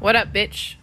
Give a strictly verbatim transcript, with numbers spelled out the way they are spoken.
What up, bitch?